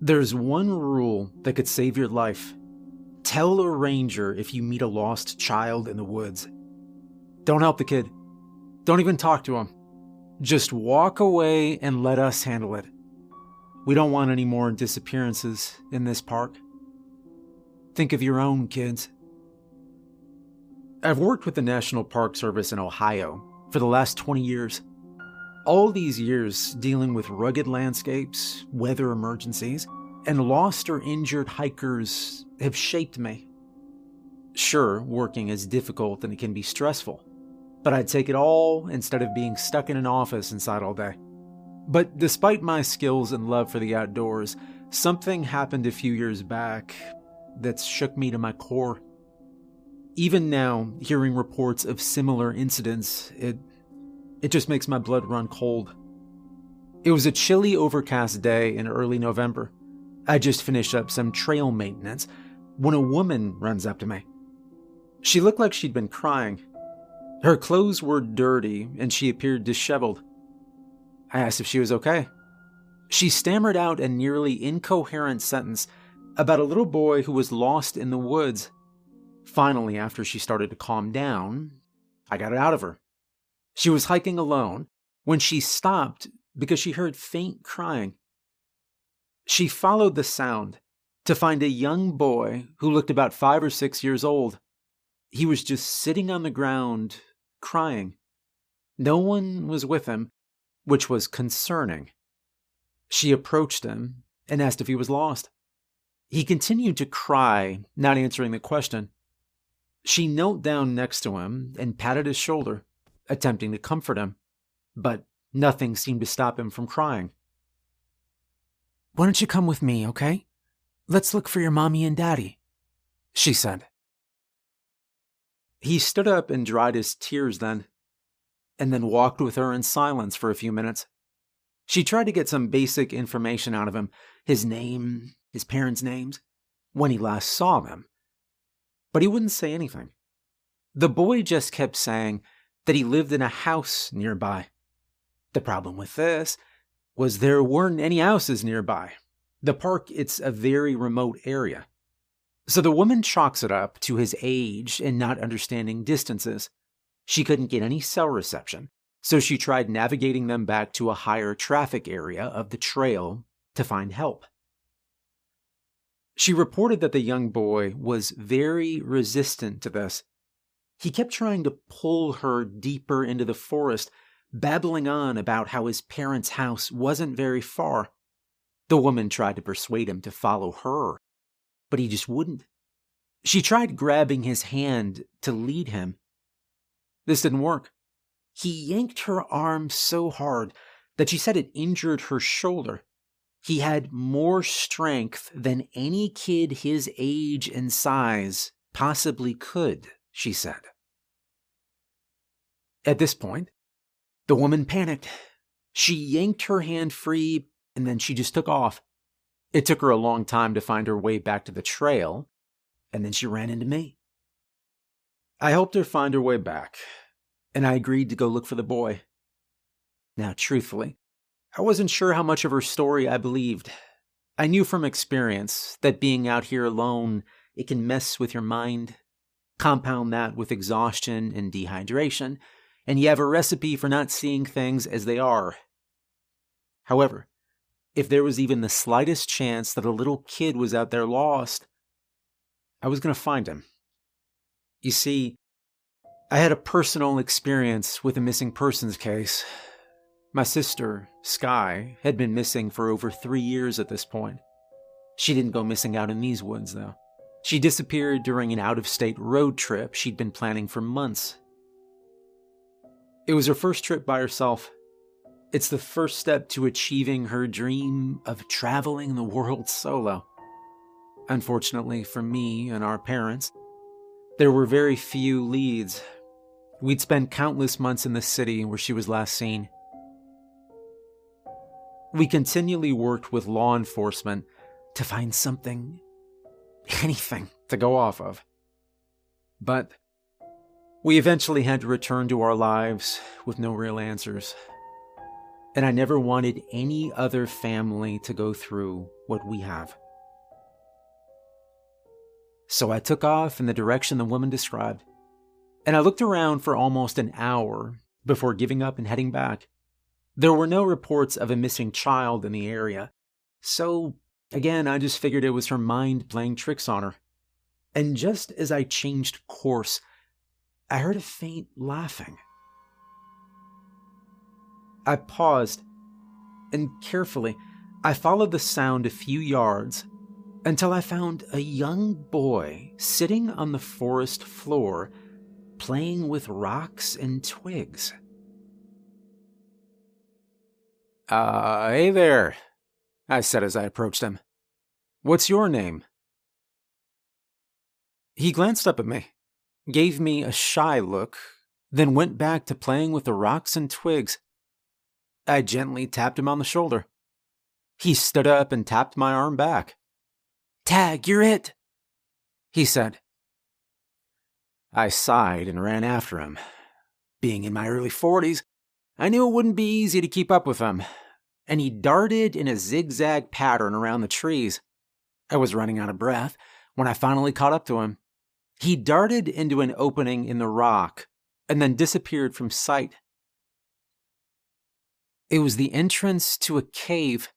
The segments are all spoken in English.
There's one rule that could save your life. Tell a ranger if you meet a lost child in the woods. Don't help the kid. Don't even talk to him. Just walk away and let us handle it. We don't want any more disappearances in this park. Think of your own kids. I've worked with the National Park Service in Ohio for the last 20 years. All these years dealing with rugged landscapes, weather emergencies, and lost or injured hikers have shaped me. Sure, working is difficult and it can be stressful, but I'd take it all instead of being stuck in an office inside all day. But despite my skills and love for the outdoors, something happened a few years back that shook me to my core. Even now, hearing reports of similar incidents, it just makes my blood run cold. It was a chilly, overcast day in early November. I just finished up some trail maintenance when a woman runs up to me. She looked like she'd been crying. Her clothes were dirty and she appeared disheveled. I asked if she was okay. She stammered out a nearly incoherent sentence about a little boy who was lost in the woods. Finally, after she started to calm down, I got it out of her. She was hiking alone when she stopped because she heard faint crying. She followed the sound to find a young boy who looked about 5 or 6 years old. He was just sitting on the ground, crying. No one was with him, which was concerning. She approached him and asked if he was lost. He continued to cry, not answering the question. She knelt down next to him and patted his shoulder, attempting to comfort him, but nothing seemed to stop him from crying. "Why don't you come with me, okay? Let's look for your mommy and daddy," she said. He stood up and dried his tears then, and then walked with her in silence for a few minutes. She tried to get some basic information out of him, his name, his parents' names, when he last saw them, but he wouldn't say anything. The boy just kept saying that he lived in a house nearby. The problem with this was there weren't any houses nearby. The park, it's a very remote area. So the woman chalks it up to his age and not understanding distances. She couldn't get any cell reception, so she tried navigating them back to a higher traffic area of the trail to find help. She reported that the young boy was very resistant to this. He kept trying to pull her deeper into the forest, babbling on about how his parents' house wasn't very far. The woman tried to persuade him to follow her, but he just wouldn't. She tried grabbing his hand to lead him. This didn't work. He yanked her arm so hard that she said it injured her shoulder. He had more strength than any kid his age and size possibly could, she said. At this point, the woman panicked. She yanked her hand free, and then she just took off. It took her a long time to find her way back to the trail, and then she ran into me. I helped her find her way back, and I agreed to go look for the boy. Now, truthfully, I wasn't sure how much of her story I believed. I knew from experience that being out here alone, it can mess with your mind. Compound that with exhaustion and dehydration, and you have a recipe for not seeing things as they are. However, if there was even the slightest chance that a little kid was out there lost, I was going to find him. You see, I had a personal experience with a missing persons case. My sister, Skye, had been missing for over 3 years at this point. She didn't go missing out in these woods, though. She disappeared during an out-of-state road trip she'd been planning for months. It was her first trip by herself. It's the first step to achieving her dream of traveling the world solo. Unfortunately for me and our parents, there were very few leads. We'd spent countless months in the city where she was last seen. We continually worked with law enforcement to find something, anything to go off of. But we eventually had to return to our lives with no real answers. and I never wanted any other family to go through what we have. So I took off in the direction the woman described, and I looked around for almost an hour before giving up and heading back. There were no reports of a missing child in the area, so again, I just figured it was her mind playing tricks on her. And just as I changed course, I heard a faint laughing. I paused, and carefully, I followed the sound a few yards until I found a young boy sitting on the forest floor, playing with rocks and twigs. Hey there, I said as I approached him. What's your name? He glanced up at me, gave me a shy look, then went back to playing with the rocks and twigs. I gently tapped him on the shoulder. He stood up and tapped my arm back. Tag, you're it, he said. I sighed and ran after him. Being in my early 40s, I knew it wouldn't be easy to keep up with him, and he darted in a zigzag pattern around the trees. I was running out of breath when I finally caught up to him. He darted into an opening in the rock and then disappeared from sight. It was the entrance to a cave.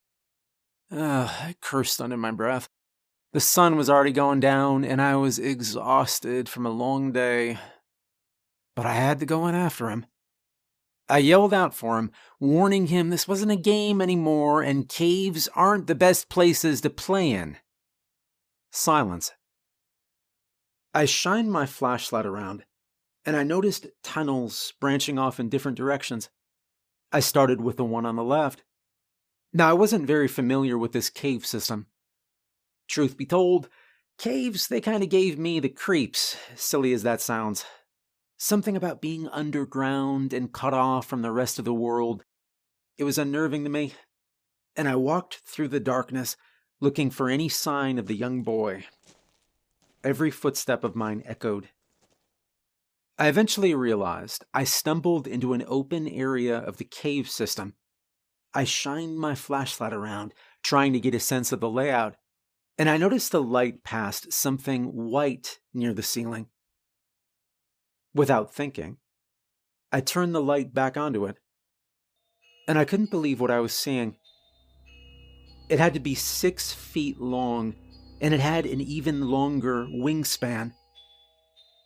I cursed under my breath. The sun was already going down, and I was exhausted from a long day. But I had to go in after him. I yelled out for him, warning him this wasn't a game anymore, and caves aren't the best places to play in. Silence. I shined my flashlight around, and I noticed tunnels branching off in different directions. I started with the one on the left. Now, I wasn't very familiar with this cave system. Truth be told, caves, they kind of gave me the creeps, silly as that sounds. Something about being underground and cut off from the rest of the world. It was unnerving to me, and I walked through the darkness, looking for any sign of the young boy. Every footstep of mine echoed. I eventually realized I stumbled into an open area of the cave system. I shined my flashlight around, trying to get a sense of the layout, and I noticed the light past something white near the ceiling. Without thinking, I turned the light back onto it, and I couldn't believe what I was seeing. It had to be 6 feet long, and it had an even longer wingspan.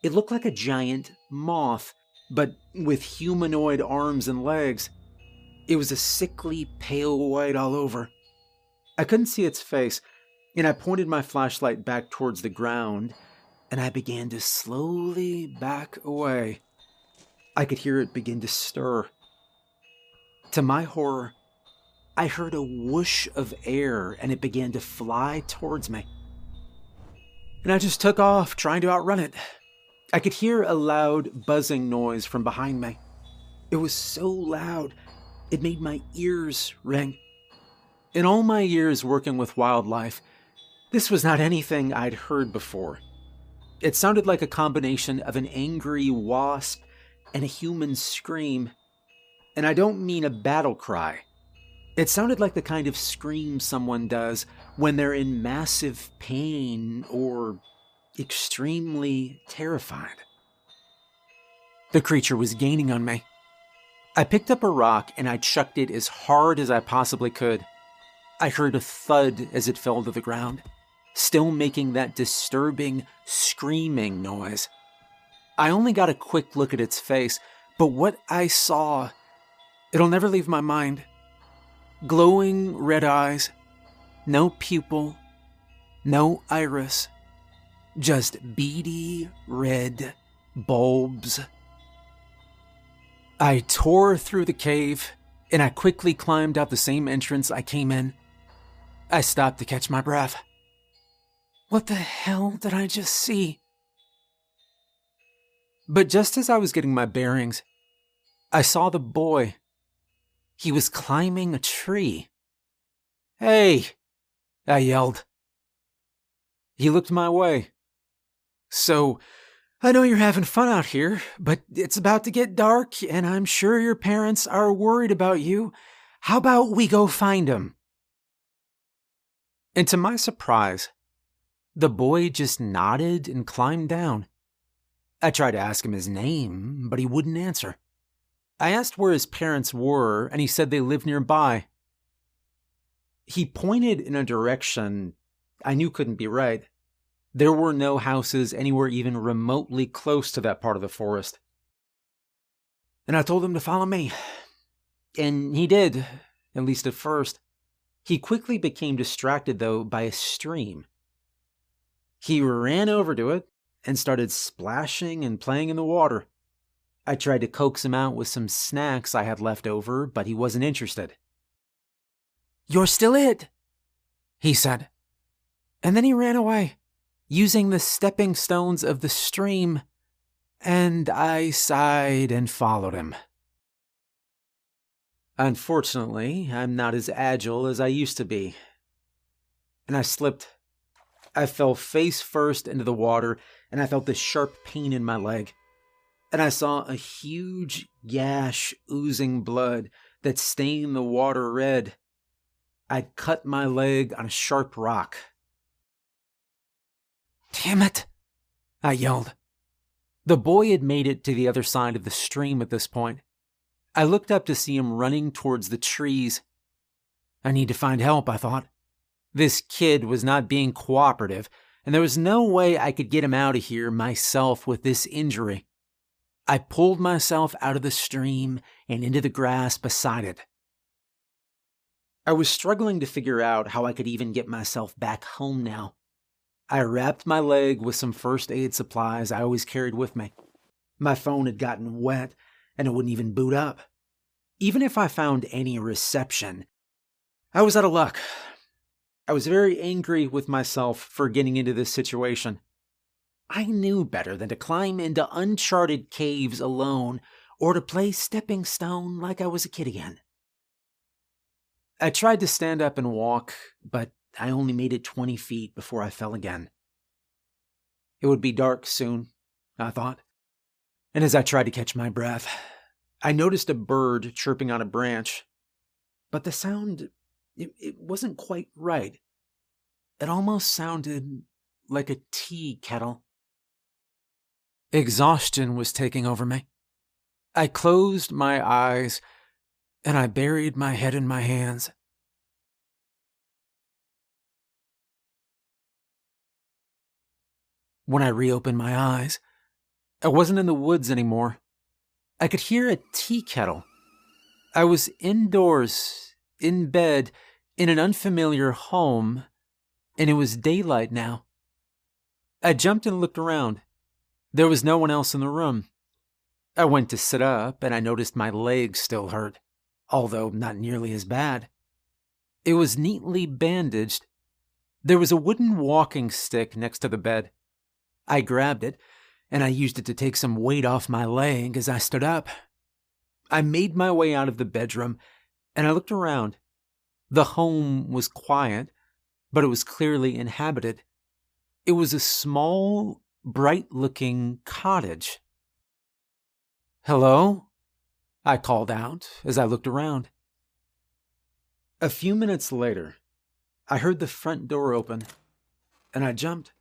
It looked like a giant moth, but with humanoid arms and legs. It was a sickly pale white all over. I couldn't see its face, and I pointed my flashlight back towards the ground, and I began to slowly back away. I could hear it begin to stir. To my horror, I heard a whoosh of air, and it began to fly towards me. And I just took off, trying to outrun it. I could hear a loud buzzing noise from behind me. It was so loud, it made my ears ring. In all my years working with wildlife, this was not anything I'd heard before. It sounded like a combination of an angry wasp and a human scream. And I don't mean a battle cry. It sounded like the kind of scream someone does when they're in massive pain or extremely terrified. The creature was gaining on me. I picked up a rock and I chucked it as hard as I possibly could. I heard a thud as it fell to the ground, still making that disturbing, screaming noise. I only got a quick look at its face, but what I saw, it'll never leave my mind. Glowing red eyes, no pupil, no iris, just beady red bulbs. I tore through the cave, and I quickly climbed out the same entrance I came in. I stopped to catch my breath. What the hell did I just see? But just as I was getting my bearings, I saw the boy. He was climbing a tree. "Hey!" I yelled. He looked my way. "So, I know you're having fun out here, but it's about to get dark, and I'm sure your parents are worried about you. How about we go find him? And to my surprise, the boy just nodded and climbed down. I tried to ask him his name, but he wouldn't answer. I asked where his parents were, and he said they lived nearby. He pointed in a direction I knew couldn't be right. There were no houses anywhere even remotely close to that part of the forest. And I told him to follow me. And he did, at least at first. He quickly became distracted, though, by a stream. He ran over to it and started splashing and playing in the water. I tried to coax him out with some snacks I had left over, but he wasn't interested. "You're still it," he said. And then he ran away, using the stepping stones of the stream, and I sighed and followed him. Unfortunately, I'm not as agile as I used to be, and I slipped. I fell face first into the water, and I felt this sharp pain in my leg, and I saw a huge gash oozing blood that stained the water red. I'd cut my leg on a sharp rock. "Damn it!" I yelled. The boy had made it to the other side of the stream at this point. I looked up to see him running towards the trees. I need to find help, I thought. This kid was not being cooperative, and there was no way I could get him out of here myself with this injury. I pulled myself out of the stream and into the grass beside it. I was struggling to figure out how I could even get myself back home now. I wrapped my leg with some first aid supplies I always carried with me. My phone had gotten wet, and it wouldn't even boot up. Even if I found any reception, I was out of luck. I was very angry with myself for getting into this situation. I knew better than to climb into uncharted caves alone or to play stepping stone like I was a kid again. I tried to stand up and walk, but I only made it 20 feet before I fell again. It would be dark soon, I thought, and as I tried to catch my breath, I noticed a bird chirping on a branch, but the sound, it wasn't quite right. It almost sounded like a tea kettle. Exhaustion was taking over me. I closed my eyes and I buried my head in my hands. When I reopened my eyes, I wasn't in the woods anymore. I could hear a tea kettle. I was indoors, in bed, in an unfamiliar home, and it was daylight now. I jumped and looked around. There was no one else in the room. I went to sit up, and I noticed my leg still hurt, although not nearly as bad. It was neatly bandaged. There was a wooden walking stick next to the bed. I grabbed it, and I used it to take some weight off my leg as I stood up. I made my way out of the bedroom, and I looked around. The home was quiet, but it was clearly inhabited. It was a small, bright-looking cottage. "Hello?" I called out as I looked around. A few minutes later, I heard the front door open, and I jumped.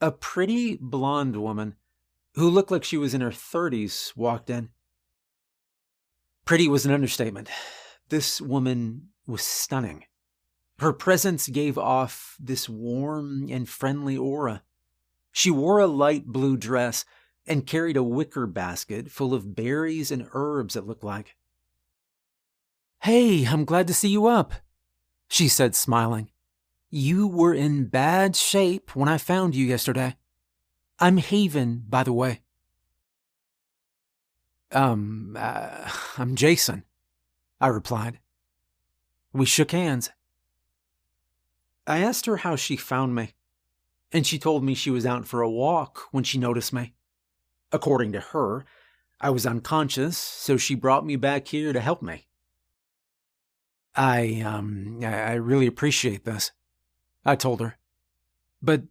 A pretty blonde woman, who looked like she was in her 30s, walked in. Pretty was an understatement. This woman was stunning. Her presence gave off this warm and friendly aura. She wore a light blue dress and carried a wicker basket full of berries and herbs, it looked like. "Hey, I'm glad to see you up," she said, smiling. "You were in bad shape when I found you yesterday. I'm Haven, by the way." I'm Jason," I replied. We shook hands. I asked her how she found me, and she told me she was out for a walk when she noticed me. According to her, I was unconscious, so she brought me back here to help me. I really appreciate this," I told her. "But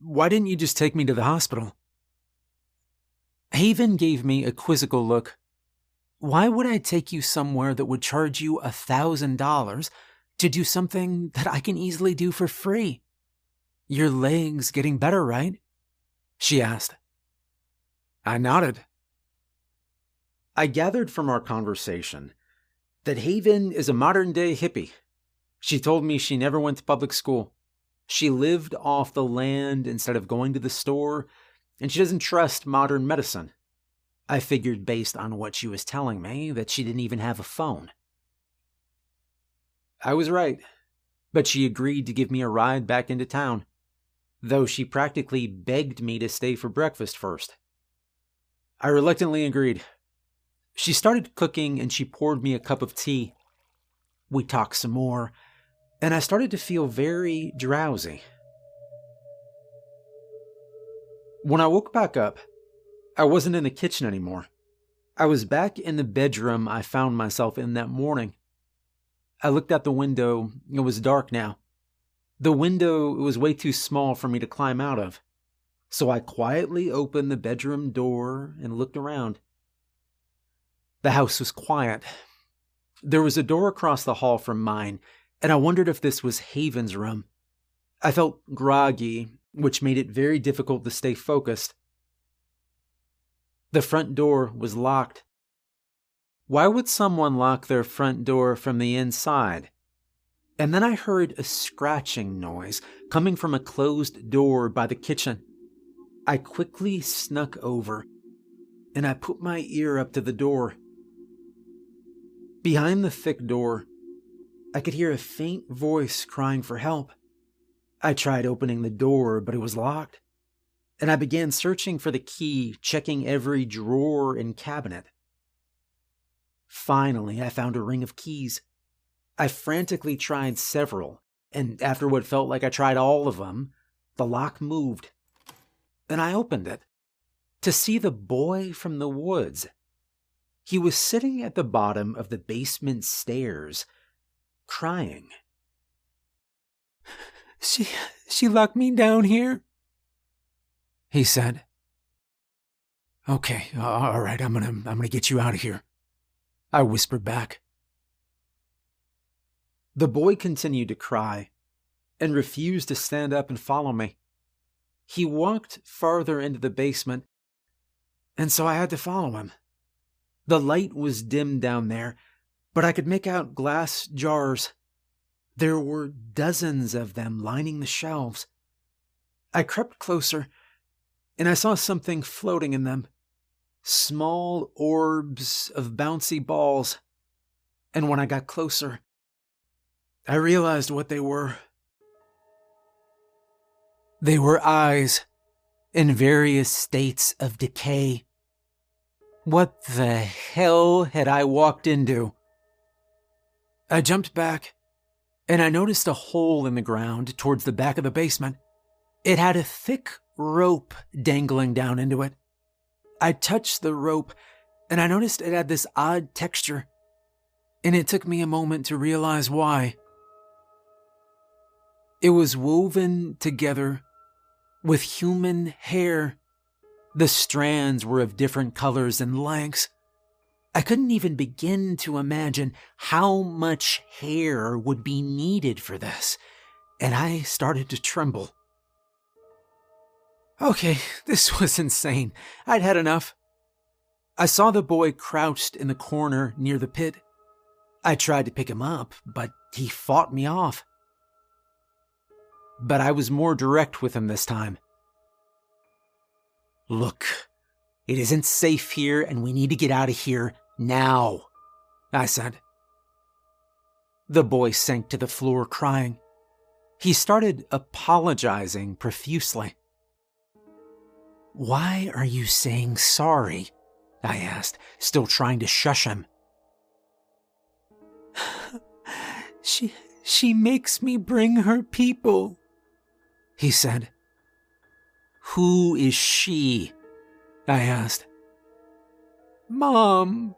why didn't you just take me to the hospital?" Haven gave me a quizzical look. Why would I take you somewhere that would charge you $1,000 to do something that I can easily do for free? Your leg's getting better, right? She asked. I nodded. I gathered from our conversation that Haven is a modern-day hippie. She told me she never went to public school. She lived off the land instead of going to the store, and she doesn't trust modern medicine. I figured based on what she was telling me that she didn't even have a phone. I was right, but she agreed to give me a ride back into town, though she practically begged me to stay for breakfast first. I reluctantly agreed. She started cooking and she poured me a cup of tea. We talked some more, and I started to feel very drowsy. When I woke back up, I wasn't in the kitchen anymore. I was back in the bedroom I found myself in that morning. I looked out the window. It was dark now. The window was way too small for me to climb out of, so I quietly opened the bedroom door and looked around. The house was quiet. There was a door across the hall from mine, and I wondered if this was Haven's room. I felt groggy, which made it very difficult to stay focused. The front door was locked. Why would someone lock their front door from the inside? And then I heard a scratching noise coming from a closed door by the kitchen. I quickly snuck over, and I put my ear up to the door. Behind the thick door, I could hear a faint voice crying for help. I tried opening the door, but it was locked, and I began searching for the key, checking every drawer and cabinet. Finally, I found a ring of keys. I frantically tried several, and after what felt like I tried all of them, the lock moved, and I opened it to see the boy from the woods. He was sitting at the bottom of the basement stairs, crying. She locked me down here, he said. Okay, all right, I'm gonna get you out of here, I whispered back. The boy continued to cry and refused to stand up and follow me. He walked farther into the basement, and so I had to follow him. The light was dim down there, but I could make out glass jars. There were dozens of them lining the shelves. I crept closer, and I saw something floating in them. Small orbs of bouncy balls. And when I got closer, I realized what they were. They were eyes in various states of decay. What the hell had I walked into? I jumped back, and I noticed a hole in the ground towards the back of the basement. It had a thick rope dangling down into it. I touched the rope, and I noticed it had this odd texture, and it took me a moment to realize why. It was woven together with human hair. The strands were of different colors and lengths. I couldn't even begin to imagine how much hair would be needed for this, and I started to tremble. Okay, this was insane. I'd had enough. I saw the boy crouched in the corner near the pit. I tried to pick him up, but he fought me off. But I was more direct with him this time. Look, it isn't safe here, and we need to get out of here now, I said. The boy sank to the floor crying. He started apologizing profusely. Why are you saying sorry? I asked, still trying to shush him. She makes me bring her people, he said. Who is she? I asked. Mom,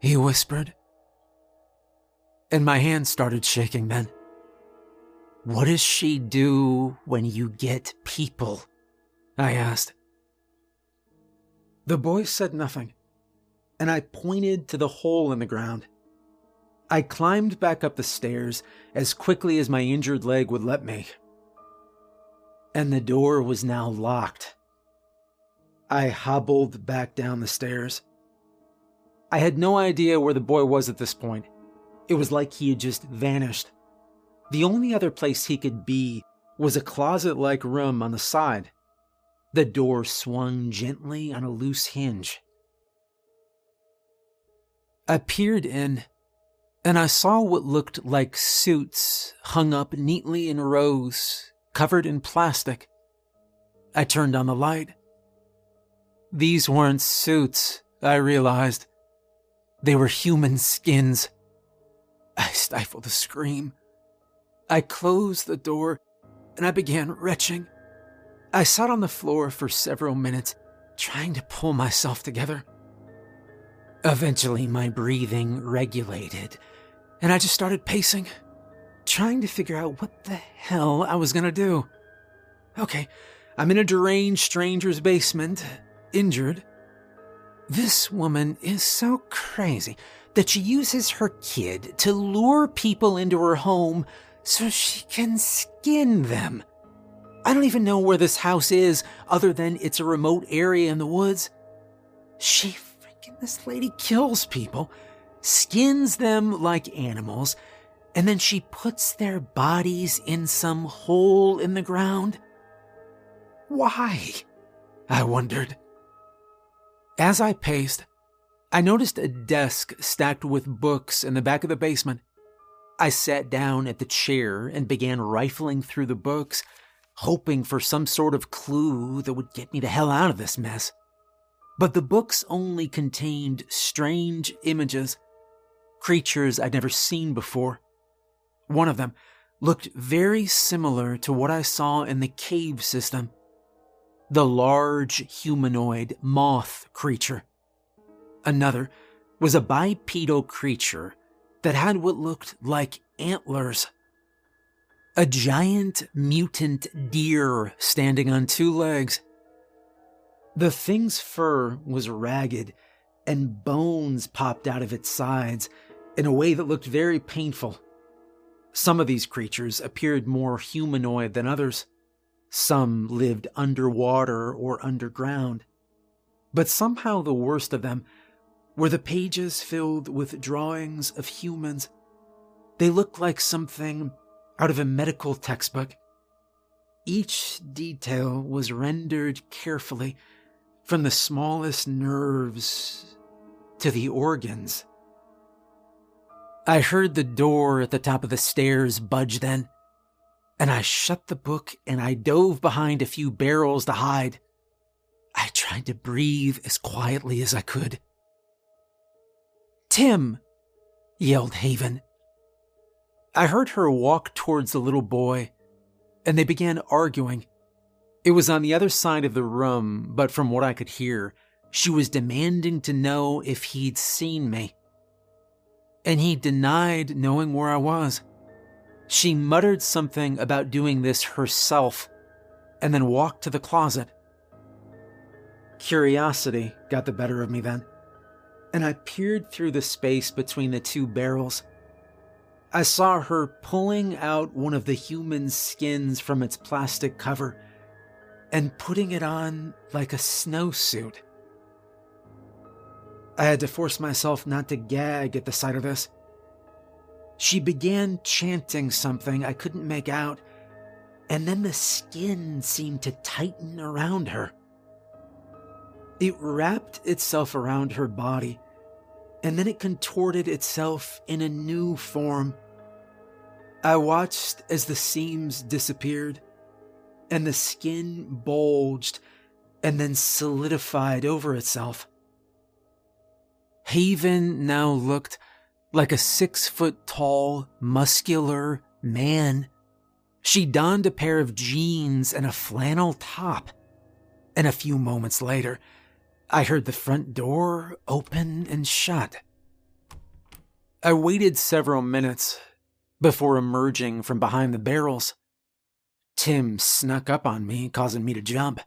he whispered. And my hand started shaking then. What does she do when you get people? I asked. The boy said nothing, and I pointed to the hole in the ground. I climbed back up the stairs as quickly as my injured leg would let me, and the door was now locked. I hobbled back down the stairs. I had no idea where the boy was at this point. It was like he had just vanished. The only other place he could be was a closet-like room on the side. The door swung gently on a loose hinge. I peered in, and I saw what looked like suits hung up neatly in rows, covered in plastic. I turned on the light. These weren't suits, I realized. They were human skins. I stifled a scream. I closed the door, and I began retching. I sat on the floor for several minutes, trying to pull myself together. Eventually, my breathing regulated, and I just started pacing, trying to figure out what the hell I was gonna do. Okay, I'm in a deranged stranger's basement, injured. This woman is so crazy that she uses her kid to lure people into her home so she can skin them. I don't even know where this house is other than it's a remote area in the woods. This lady kills people, skins them like animals, and then she puts their bodies in some hole in the ground. Why? I wondered. As I paced, I noticed a desk stacked with books in the back of the basement. I sat down at the chair and began rifling through the books, hoping for some sort of clue that would get me the hell out of this mess. But the books only contained strange images, creatures I'd never seen before. One of them looked very similar to what I saw in the cave system, the large humanoid moth creature. Another was a bipedal creature that had what looked like antlers. A giant mutant deer standing on two legs. The thing's fur was ragged, and bones popped out of its sides in a way that looked very painful. Some of these creatures appeared more humanoid than others. Some lived underwater or underground. But somehow the worst of them were the pages filled with drawings of humans. They looked like something out of a medical textbook. Each detail was rendered carefully, from the smallest nerves to the organs. I heard the door at the top of the stairs budge then, and I shut the book and I dove behind a few barrels to hide. I tried to breathe as quietly as I could. "Tim!" yelled Haven. I heard her walk towards the little boy, and they began arguing. It was on the other side of the room, but from what I could hear, she was demanding to know if he'd seen me. And he denied knowing where I was. She muttered something about doing this herself, and then walked to the closet. Curiosity got the better of me then, and I peered through the space between the two barrels. I saw her pulling out one of the human skins from its plastic cover and putting it on like a snowsuit. I had to force myself not to gag at the sight of this. She began chanting something I couldn't make out, and then the skin seemed to tighten around her. It wrapped itself around her body, and then it contorted itself in a new form. I watched as the seams disappeared, and the skin bulged and then solidified over itself. Haven now looked like a 6-foot-tall, muscular man. She donned a pair of jeans and a flannel top, and a few moments later, I heard the front door open and shut. I waited several minutes before emerging from behind the barrels. Tim snuck up on me, causing me to jump.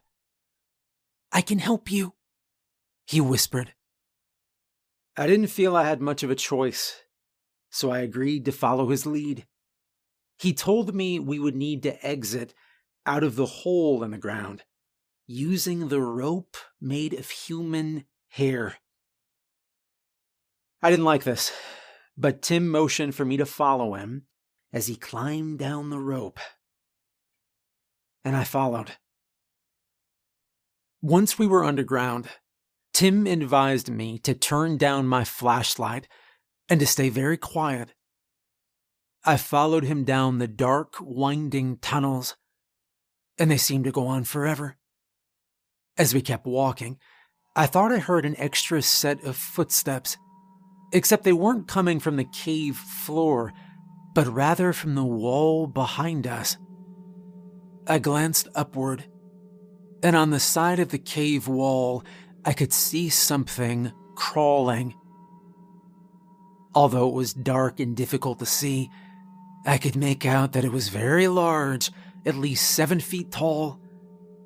"I can help you," he whispered. I didn't feel I had much of a choice, so I agreed to follow his lead. He told me we would need to exit out of the hole in the ground, using the rope made of human hair. I didn't like this, but Tim motioned for me to follow him as he climbed down the rope, and I followed. Once we were underground, Tim advised me to turn down my flashlight and to stay very quiet. I followed him down the dark, winding tunnels, and they seemed to go on forever. As we kept walking, I thought I heard an extra set of footsteps, except they weren't coming from the cave floor, but rather from the wall behind us. I glanced upward, and on the side of the cave wall, I could see something crawling. Although it was dark and difficult to see, I could make out that it was very large, at least 7 feet tall,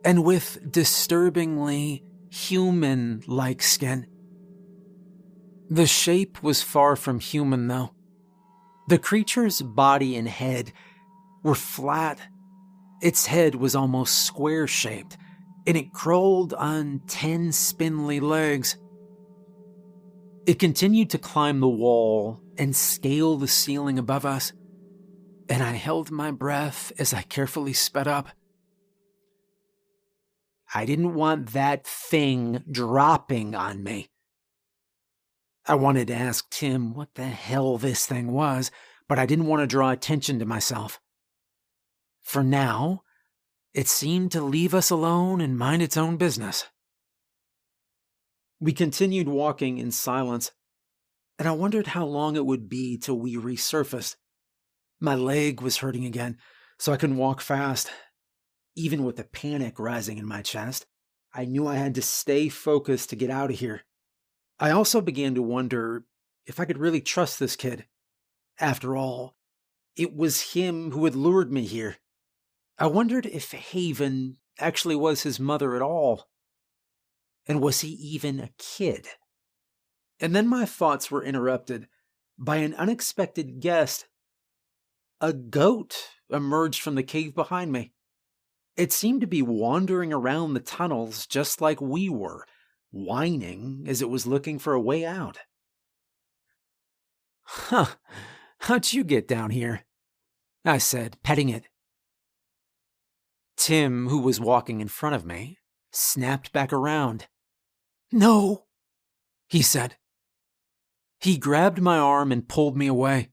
and with disturbingly human-like skin. The shape was far from human, though. The creature's body and head were flat. Its head was almost square-shaped, and it crawled on 10 spindly legs. It continued to climb the wall and scale the ceiling above us, and I held my breath as I carefully sped up. I didn't want that thing dropping on me. I wanted to ask Tim what the hell this thing was, but I didn't want to draw attention to myself. For now, it seemed to leave us alone and mind its own business. We continued walking in silence, and I wondered how long it would be till we resurfaced. My leg was hurting again, so I couldn't walk fast. Even with the panic rising in my chest, I knew I had to stay focused to get out of here. I also began to wonder if I could really trust this kid. After all, it was him who had lured me here. I wondered if Haven actually was his mother at all. And was he even a kid? And then my thoughts were interrupted by an unexpected guest. A goat emerged from the cave behind me. It seemed to be wandering around the tunnels just like we were, whining as it was looking for a way out. "Huh, how'd you get down here?" I said, petting it. Tim, who was walking in front of me, snapped back around. "No," he said. He grabbed my arm and pulled me away.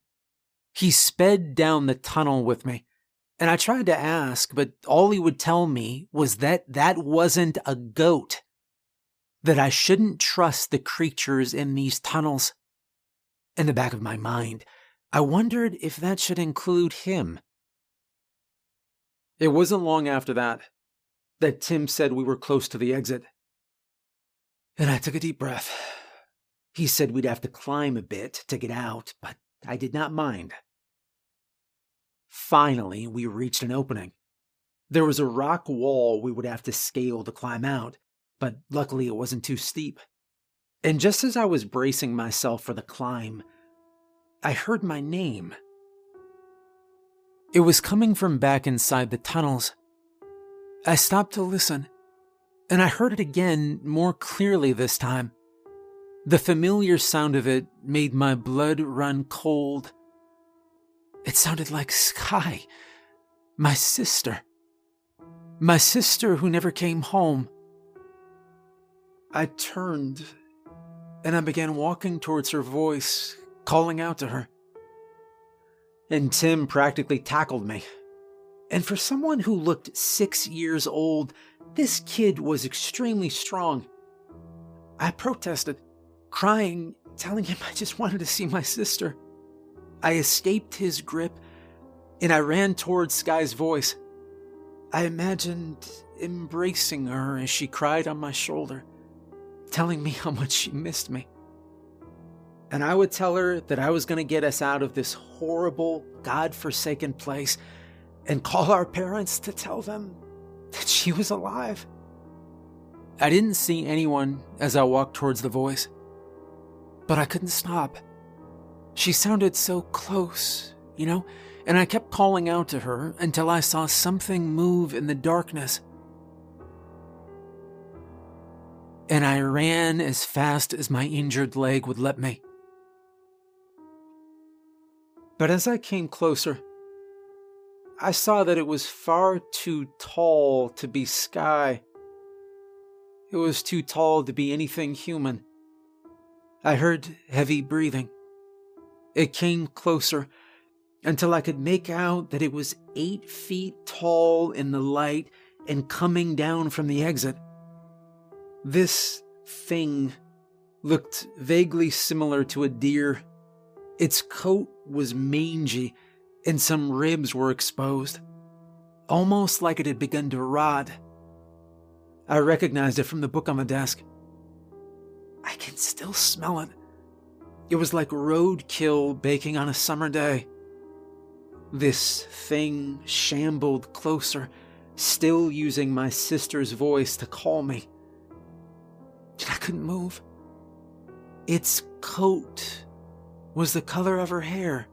He sped down the tunnel with me, and I tried to ask, but all he would tell me was that wasn't a goat, that I shouldn't trust the creatures in these tunnels. In the back of my mind, I wondered if that should include him. It wasn't long after that Tim said we were close to the exit, and I took a deep breath. He said we'd have to climb a bit to get out, but I did not mind. Finally, we reached an opening. There was a rock wall we would have to scale to climb out, but luckily it wasn't too steep. And just as I was bracing myself for the climb, I heard my name. It was coming from back inside the tunnels. I stopped to listen, and I heard it again, more clearly this time. The familiar sound of it made my blood run cold. It sounded like Skye, my sister who never came home. I turned, and I began walking towards her voice, calling out to her. And Tim practically tackled me. And for someone who looked 6 years old, this kid was extremely strong. I protested, crying, telling him I just wanted to see my sister. I escaped his grip, and I ran towards Skye's voice. I imagined embracing her as she cried on my shoulder, telling me how much she missed me. And I would tell her that I was going to get us out of this horrible, godforsaken place and call our parents to tell them that she was alive. I didn't see anyone as I walked towards the voice. but I couldn't stop. She sounded so close, you know, and I kept calling out to her until I saw something move in the darkness. And I ran as fast as my injured leg would let me. But as I came closer, I saw that it was far too tall to be Skye. It was too tall to be anything human. I heard heavy breathing. It came closer until I could make out that it was 8 feet tall in the light and coming down from the exit. This thing looked vaguely similar to a deer. Its coat was mangy and some ribs were exposed, almost like it had begun to rot. I recognized it from the book on the desk. I can still smell it. It was like roadkill baking on a summer day. This thing shambled closer, still using my sister's voice to call me. I couldn't move. Its coat was the color of her hair.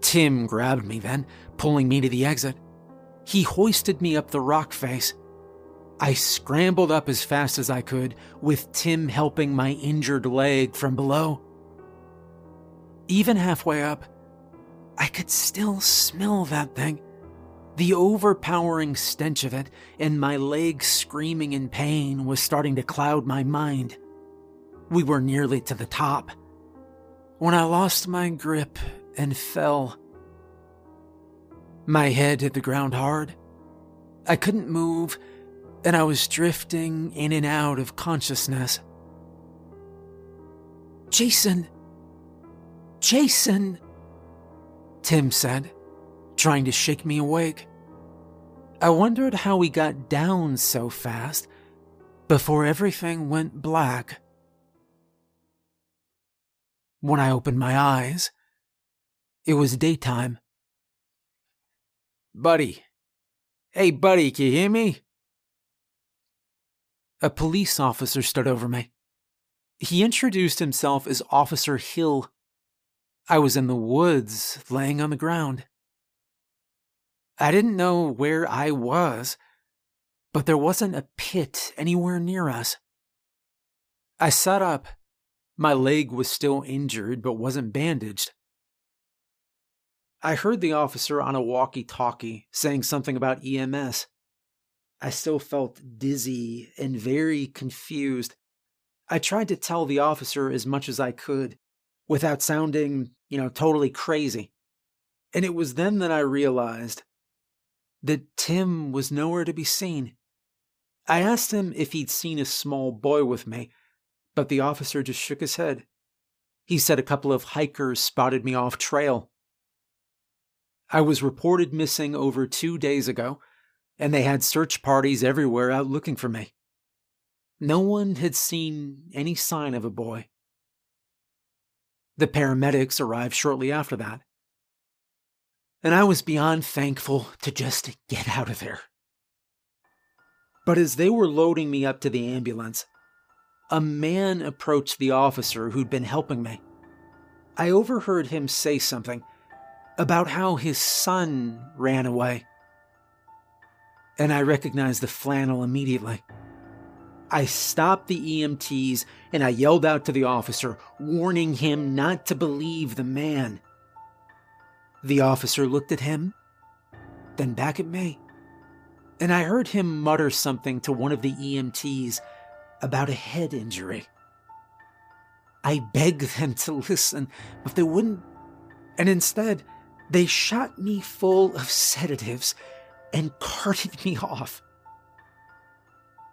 Tim grabbed me then, pulling me to the exit. He hoisted me up the rock face. I scrambled up as fast as I could, with Tim helping my injured leg from below. Even halfway up, I could still smell that thing, the overpowering stench of it, and my leg screaming in pain was starting to cloud my mind. We were nearly to the top when I lost my grip and fell. My head hit the ground hard. I couldn't move, and I was drifting in and out of consciousness. "Jason! Jason!" Tim said, trying to shake me awake. I wondered how he got down so fast before everything went black. When I opened my eyes, it was daytime. "Buddy. Hey, buddy, can you hear me?" A police officer stood over me. He introduced himself as Officer Hill. I was in the woods, laying on the ground. I didn't know where I was, but there wasn't a pit anywhere near us. I sat up. My leg was still injured, but wasn't bandaged. I heard the officer on a walkie-talkie saying something about EMS. I still felt dizzy and very confused. I tried to tell the officer as much as I could without sounding, totally crazy. And it was then that I realized that Tim was nowhere to be seen. I asked him if he'd seen a small boy with me, but the officer just shook his head. He said a couple of hikers spotted me off trail. I was reported missing over 2 days ago, and they had search parties everywhere out looking for me. No one had seen any sign of a boy. The paramedics arrived shortly after that. And I was beyond thankful to just get out of there. But as they were loading me up to the ambulance, a man approached the officer who'd been helping me. I overheard him say something about how his son ran away, and I recognized the flannel immediately. I stopped the EMTs and I yelled out to the officer, warning him not to believe the man. The officer looked at him, then back at me, and I heard him mutter something to one of the EMTs about a head injury. I begged them to listen, but they wouldn't, and instead, they shot me full of sedatives and carted me off.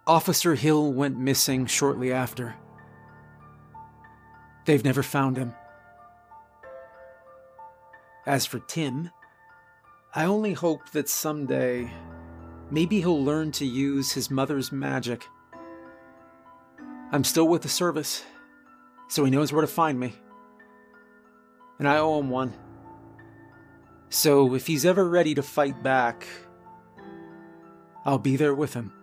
Officer Hill went missing shortly after. They've never found him. As for Tim, I only hope that someday, maybe he'll learn to use his mother's magic. I'm still with the service, so he knows where to find me. And I owe him one. So if he's ever ready to fight back, I'll be there with him.